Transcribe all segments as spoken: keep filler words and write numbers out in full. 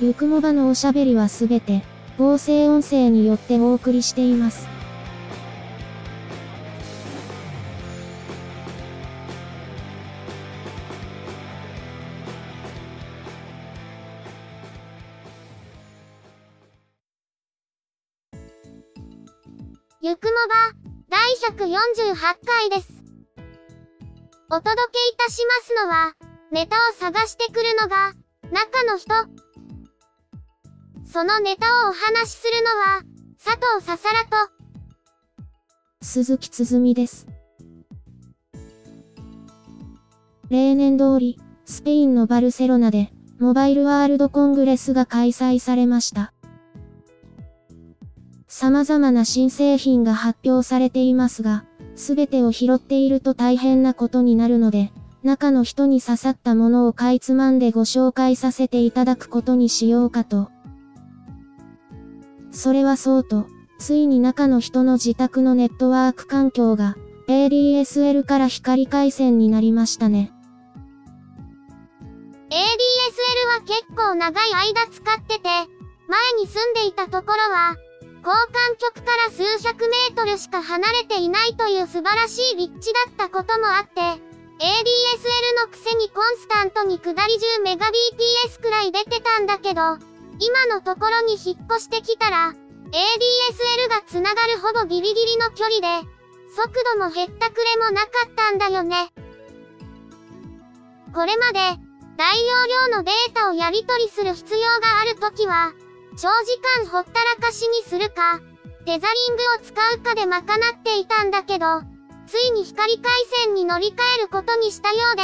ゆくもばのおしゃべりはすべて合成音声によってお送りしています。ゆくもばだいひゃくよんじゅうはちかいです。お届けいたしますのは、ネタを探してくるのが中の人。そのネタをお話しするのは佐藤ささらと鈴木つづみです。例年通りスペインのバルセロナでモバイルワールドコングレスが開催されました。様々な新製品が発表されていますが、すべてを拾っていると大変なことになるので、中の人に刺さったものをかいつまんでご紹介させていただくことにしようかと。それはそうと、ついに中の人の自宅のネットワーク環境が エーディーエスエル から光回線になりましたね。エーディーエスエル は結構長い間使ってて、前に住んでいたところは、交換局から数百メートルしか離れていないという素晴らしい立地だったこともあって、エーディーエスエル のくせにコンスタントに下り じゅうメガビーピーエス くらい出てたんだけど、今のところに引っ越してきたら、エーディーエスエル がつながるほぼギリギリの距離で、速度もへったくれもなかったんだよね。これまで、大容量のデータをやり取りする必要があるときは、長時間ほったらかしにするか、テザリングを使うかで賄っていたんだけど、ついに光回線に乗り換えることにしたようで。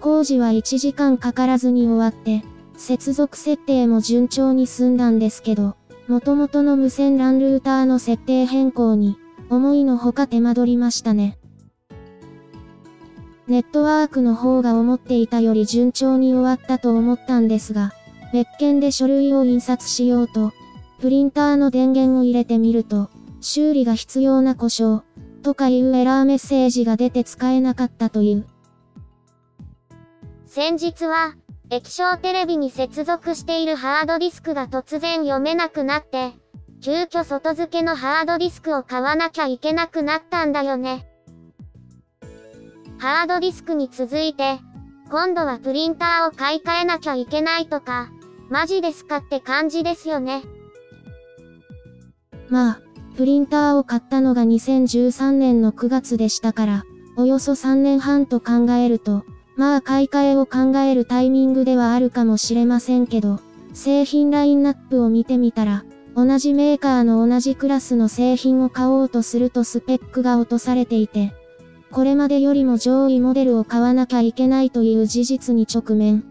工事はいちじかんかからずに終わって、接続設定も順調に済んだんですけど、元々の無線 ラン ルーターの設定変更に、思いのほか手間取りましたね。ネットワークの方が思っていたより順調に終わったと思ったんですが、別件で書類を印刷しようと、プリンターの電源を入れてみると、修理が必要な故障、とかいうエラーメッセージが出て使えなかったという。先日は、液晶テレビに接続しているハードディスクが突然読めなくなって、急遽外付けのハードディスクを買わなきゃいけなくなったんだよね。ハードディスクに続いて、今度はプリンターを買い替えなきゃいけないとか、マジですかって感じですよね。まあ、プリンターを買ったのがにせんじゅうさんねんのくがつでしたから、およそさんねんはんと考えると、まあ買い替えを考えるタイミングではあるかもしれませんけど、製品ラインナップを見てみたら、同じメーカーの同じクラスの製品を買おうとするとスペックが落とされていて、これまでよりも上位モデルを買わなきゃいけないという事実に直面。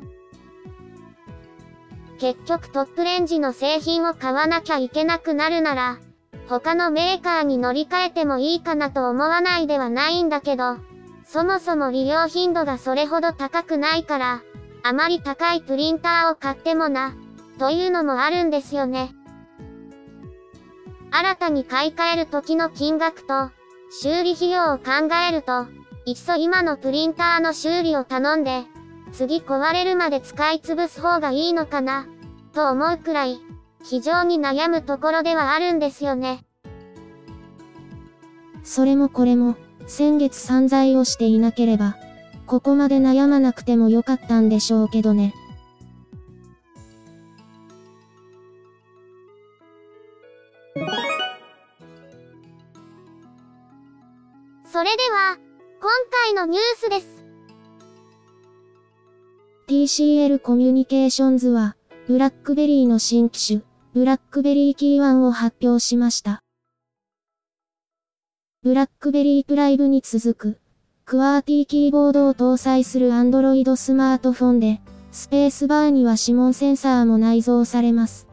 結局トップレンジの製品を買わなきゃいけなくなるなら、他のメーカーに乗り換えてもいいかなと思わないではないんだけど、そもそも利用頻度がそれほど高くないから、あまり高いプリンターを買ってもな、というのもあるんですよね。新たに買い替える時の金額と、修理費用を考えると、いっそ今のプリンターの修理を頼んで、次壊れるまで使い潰す方がいいのかな。と思うくらい、非常に悩むところではあるんですよね。それもこれも、先月散財をしていなければ、ここまで悩まなくてもよかったんでしょうけどね。それでは、今回のニュースです。ティーシーエル コミュニケーションズは、ブラックベリーの新機種、ブラックベリーキーワンを発表しました。ブラックベリープライブに続く、クワーティキーボードを搭載する Android スマートフォンで、スペースバーには指紋センサーも内蔵されます。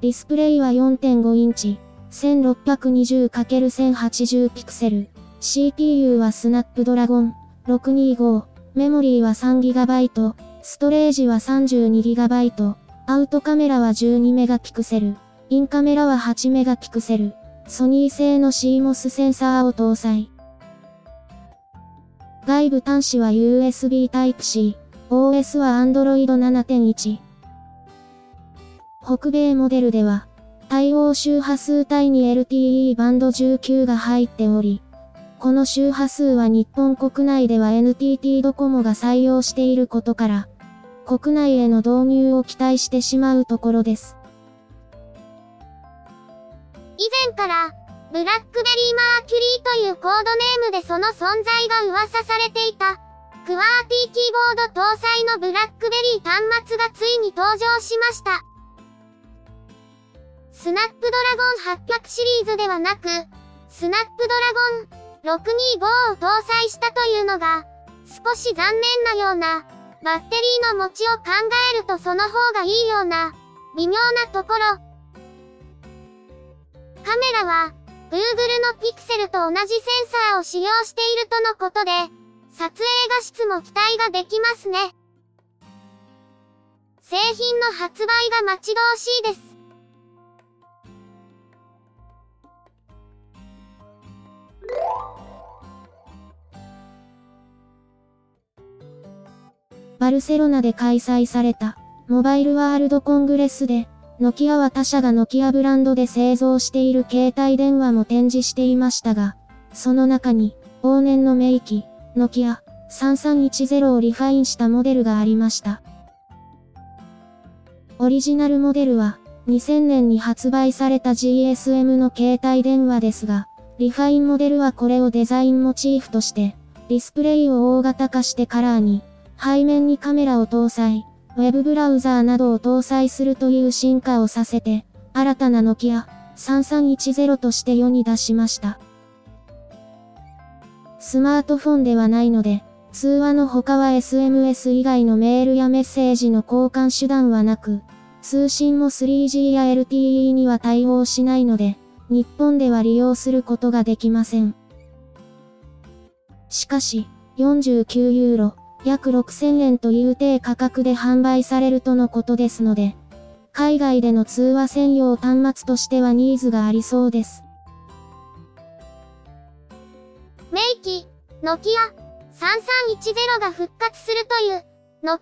ディスプレイは よんてんご インチ、せんろっぴゃくにじゅうかけるせんはちじゅう ピクセル、シーピーユー はスナップドラゴンろくにーご、メモリーは さんギガバイト、ストレージは さんじゅうにギガバイト、アウトカメラは じゅうにメガピクセル、インカメラは はちメガピクセル、ソニー製の シーモス センサーを搭載。外部端子は ユーエスビータイプシー、オーエス は アンドロイドななてんいち。北米モデルでは、対応周波数帯に エルティーイー バンドじゅうきゅうが入っており、この周波数は日本国内では エヌティーティー ドコモが採用していることから、国内への導入を期待してしまうところです。以前から、ブラックベリーマーキュリーというコードネームでその存在が噂されていた、クワーティキーボード搭載のブラックベリー端末がついに登場しました。スナップドラゴンはっぴゃくシリーズではなく、スナップドラゴンろくにーごを搭載したというのが、少し残念なような、バッテリーの持ちを考えるとその方がいいような、微妙なところ。カメラは、Google の Pixel と同じセンサーを使用しているとのことで、撮影画質も期待ができますね。製品の発売が待ち遠しいです。バルセロナで開催されたモバイルワールドコングレスで、ノキアは他社がノキアブランドで製造している携帯電話も展示していましたが、その中に往年の名機、ノキアさんさんいちゼロをリファインしたモデルがありました。オリジナルモデルはにせんねんに発売された ジーエスエム の携帯電話ですが、リファインモデルはこれをデザインモチーフとして、ディスプレイを大型化してカラーに、背面にカメラを搭載、ウェブブラウザーなどを搭載するという進化をさせて、新たな Nokia さんさんいちゼロとして世に出しました。スマートフォンではないので、通話の他は エスエムエス 以外のメールやメッセージの交換手段はなく、通信も スリージー や エルティーイー には対応しないので、日本では利用することができません。しかし、よんじゅうきゅうユーロ。約ろくせんえんという低価格で販売されるとのことですので、海外での通話専用端末としてはニーズがありそうです。名機、ノキアさんさんいちゼロが復活するという、ノキアファンは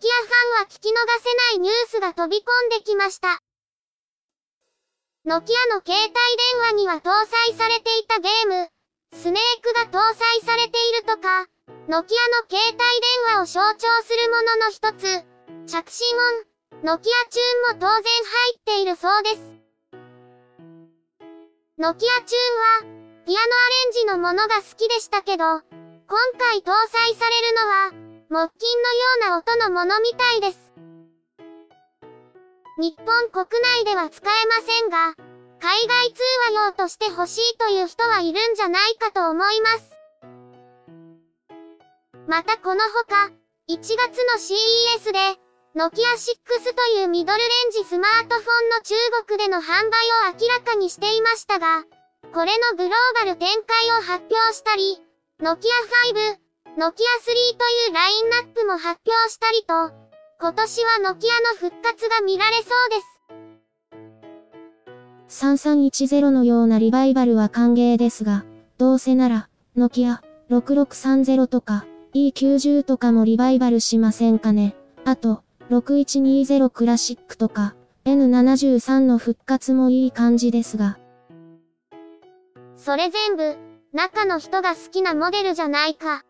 聞き逃せないニュースが飛び込んできました。ノキアの携帯電話には搭載されていたゲーム、スネークが搭載されているとか、ノキアの携帯電話を象徴するものの一つ、着信音、ノキアチューンも当然入っているそうです。ノキアチューンは、ピアノアレンジのものが好きでしたけど、今回搭載されるのは、木琴のような音のものみたいです。日本国内では使えませんが、海外通話用として欲しいという人はいるんじゃないかと思います。またこのほか、いちがつの シーイーエス で、Nokia ろくというミドルレンジスマートフォンの中国での販売を明らかにしていましたが、これのグローバル展開を発表したり、Nokia ご、Nokia さんというラインナップも発表したりと、今年は Nokia の復活が見られそうです。さんさんいちゼロのようなリバイバルは歓迎ですが、どうせなら、Nokia ろくろくさんゼロとか、イーきゅうじゅう とかもリバイバルしませんかね。あと、ろくいちにゼロクラシックとか、エヌななじゅうさん の復活もいい感じですが。それ全部、中の人が好きなモデルじゃないか。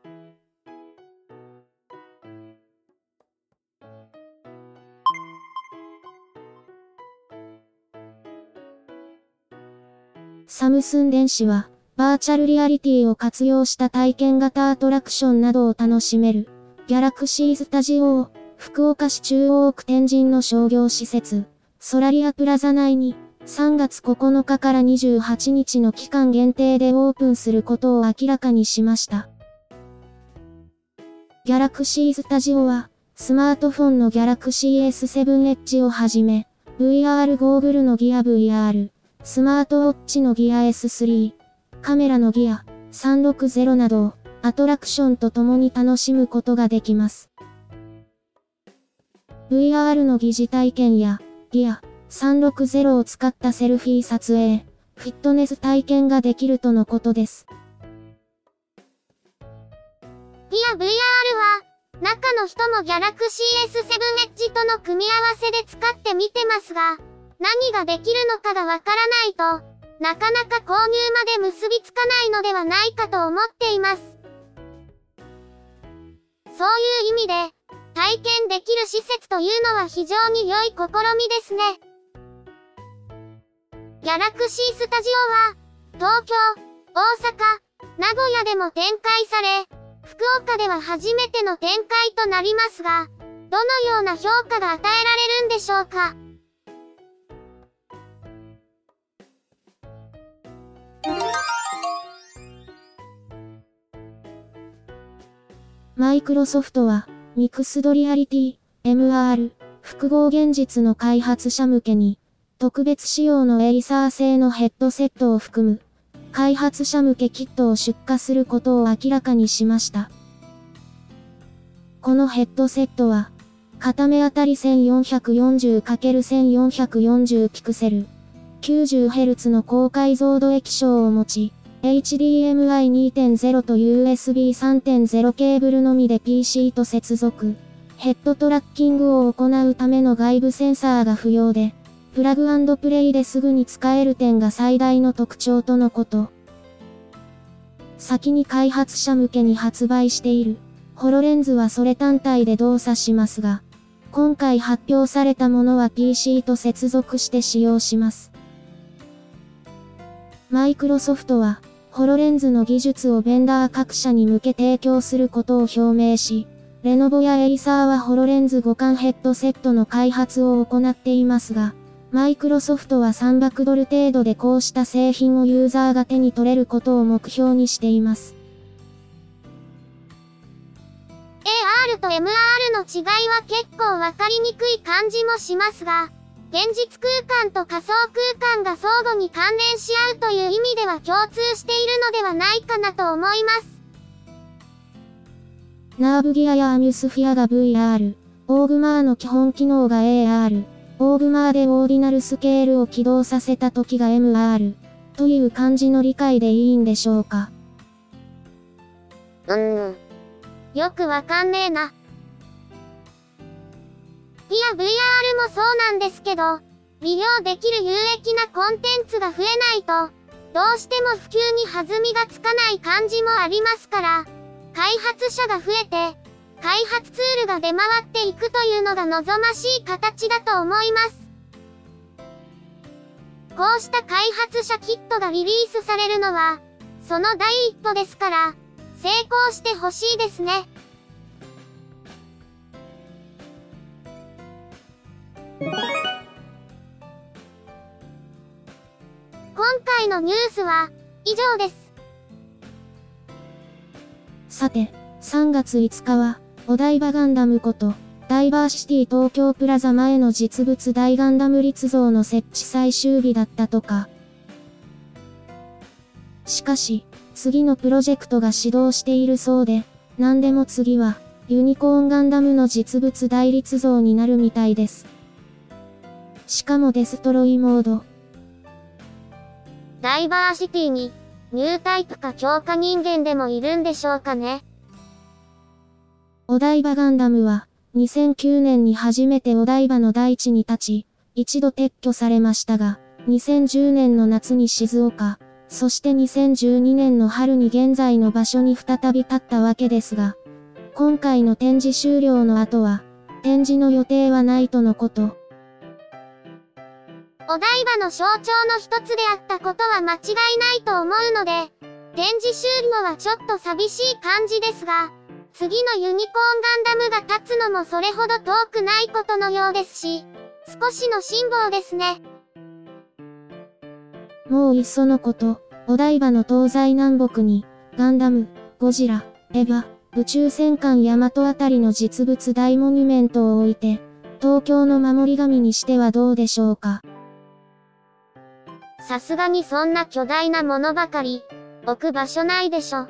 サムスン電子は、バーチャルリアリティを活用した体験型アトラクションなどを楽しめる、ギャラクシースタジオを、福岡市中央区天神の商業施設、ソラリアプラザ内に、さんがつここのかからにじゅうはちにちの期間限定でオープンすることを明らかにしました。Galaxy Studio は、スマートフォンの Galaxy エスセブン Edge をはじめ、ブイアール ゴーグルの Gear ブイアール、スマートウォッチの Gear エススリー、カメラの Gear さんろくゼロなどを、アトラクションと共に楽しむことができます。ブイアール の疑似体験や、Gear さんろくゼロを使ったセルフィー撮影、フィットネス体験ができるとのことです。Gear ブイアール は、中の人も Galaxy エスセブン Edge との組み合わせで使ってみてますが、何ができるのかがわからないと、なかなか購入まで結びつかないのではないかと思っています。そういう意味で、体験できる施設というのは非常に良い試みですね。Galaxy Studio は、東京、大阪、名古屋でも展開され、福岡では初めての展開となりますが、どのような評価が与えられるんでしょうか。マイクロソフトは、ミクスドリアリティ、エムアール、複合現実の開発者向けに、特別仕様のエイサー製のヘッドセットを含む、開発者向けキットを出荷することを明らかにしました。このヘッドセットは、片目あたり せんよんひゃくよんじゅうかけるせんよんひゃくよんじゅう ピクセル、きゅうじゅうヘルツ の高解像度液晶を持ち、エイチディーエムアイにてんゼロ と ユーエスビーさんてんゼロ ケーブルのみで ピーシー と接続。ヘッドトラッキングを行うための外部センサーが不要で、プラグ&プレイですぐに使える点が最大の特徴とのこと。先に開発者向けに発売している、ホロレンズはそれ単体で動作しますが、今回発表されたものは ピーシー と接続して使用します。マイクロソフトは、ホロレンズの技術をベンダー各社に向け提供することを表明し、レノボやエイサーはホロレンズ互換ヘッドセットの開発を行っていますが、マイクロソフトはさんびゃくドル程度でこうした製品をユーザーが手に取れることを目標にしています。エーアール と エムアール の違いは結構わかりにくい感じもしますが、現実空間と仮想空間が相互に関連し合うという意味では共通しているのではないかなと思います。ナーブギアやアミュスフィアが ブイアール、オーグマーの基本機能が エーアール、オーグマーでオーディナルスケールを起動させた時が エムアール、という感じの理解でいいんでしょうか。うーん。よくわかんねえな。いや ブイアール もそうなんですけど、利用できる有益なコンテンツが増えないと、どうしても普及に弾みがつかない感じもありますから、開発者が増えて、開発ツールが出回っていくというのが望ましい形だと思います。こうした開発者キットがリリースされるのは、その第一歩ですから、成功してほしいですね。今回のニュースは以上です。さて、さんがついつかは、お台場ガンダムこと、ダイバーシティ東京プラザ前の実物大ガンダム立像の設置最終日だったとか。しかし、次のプロジェクトが始動しているそうで、なんでも次は、ユニコーンガンダムの実物大立像になるみたいです。しかもデストロイモード。ダイバーシティに、ニュータイプか強化人間でもいるんでしょうかね。お台場ガンダムは、にせんきゅうねんに初めてお台場の大地に立ち、一度撤去されましたが、にせんじゅうねんの夏に静岡、そしてにせんじゅうにねんの春に現在の場所に再び立ったわけですが、今回の展示終了の後は、展示の予定はないとのこと。お台場の象徴の一つであったことは間違いないと思うので、展示終了はちょっと寂しい感じですが、次のユニコーンガンダムが立つのもそれほど遠くないことのようですし、少しの辛抱ですね。もういっそのこと、お台場の東西南北に、ガンダム、ゴジラ、エヴァ、宇宙戦艦ヤマトあたりの実物大モニュメントを置いて、東京の守り神にしてはどうでしょうか。さすがにそんな巨大なものばかり、置く場所ないでしょ。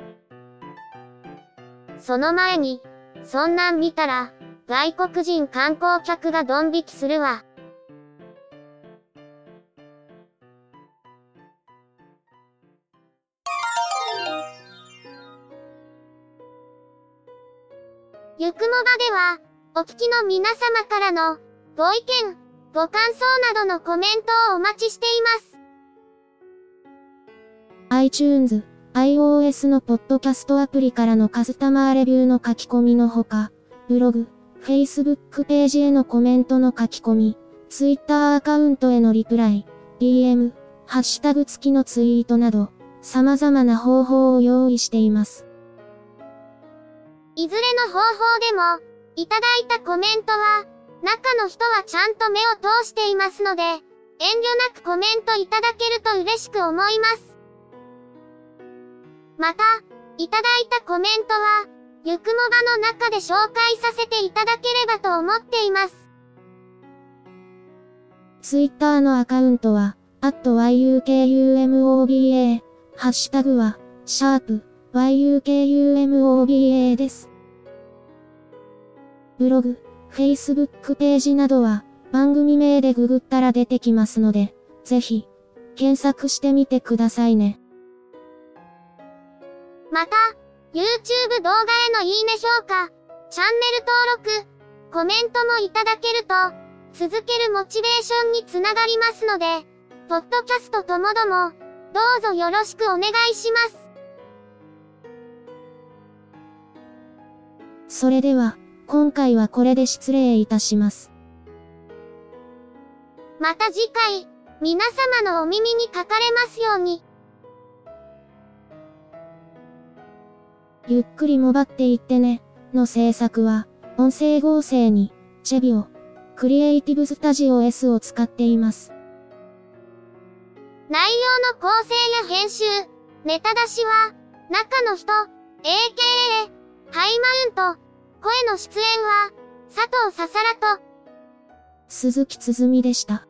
その前に、そんなん見たら、外国人観光客がドン引きするわ。ゆくもばでは、お聞きの皆様からの、ご意見、ご感想などのコメントをお待ちしています。iTunes、iOS のポッドキャストアプリからのカスタマーレビューの書き込みのほか、ブログ、Facebook ページへのコメントの書き込み、Twitter アカウントへのリプライ、ディーエム、ハッシュタグ付きのツイートなど、様々な方法を用意しています。いずれの方法でも、いただいたコメントは、中の人はちゃんと目を通していますので、遠慮なくコメントいただけると嬉しく思います。また、いただいたコメントは、ゆくもばの中で紹介させていただければと思っています。ツイッターのアカウントは、アット ワイユーケーユーエムオービーエー、ハッシュタグは、シャープ ワイユーケーユーエムオービーエー です。ブログ、Facebook ページなどは、番組名でググったら出てきますので、ぜひ、検索してみてくださいね。また、YouTube 動画へのいいね評価、チャンネル登録、コメントもいただけると、続けるモチベーションにつながりますので、ポッドキャストともども、どうぞよろしくお願いします。それでは、今回はこれで失礼いたします。また次回、皆様のお耳にかかれますように。ゆっくりもばっていってね、の制作は、音声合成に、チェビオ、クリエイティブスタジオ エス を使っています。内容の構成や編集、ネタ出しは、中の人、エーケーエー、ハイマウント、声の出演は、佐藤ささらと、鈴木つづみでした。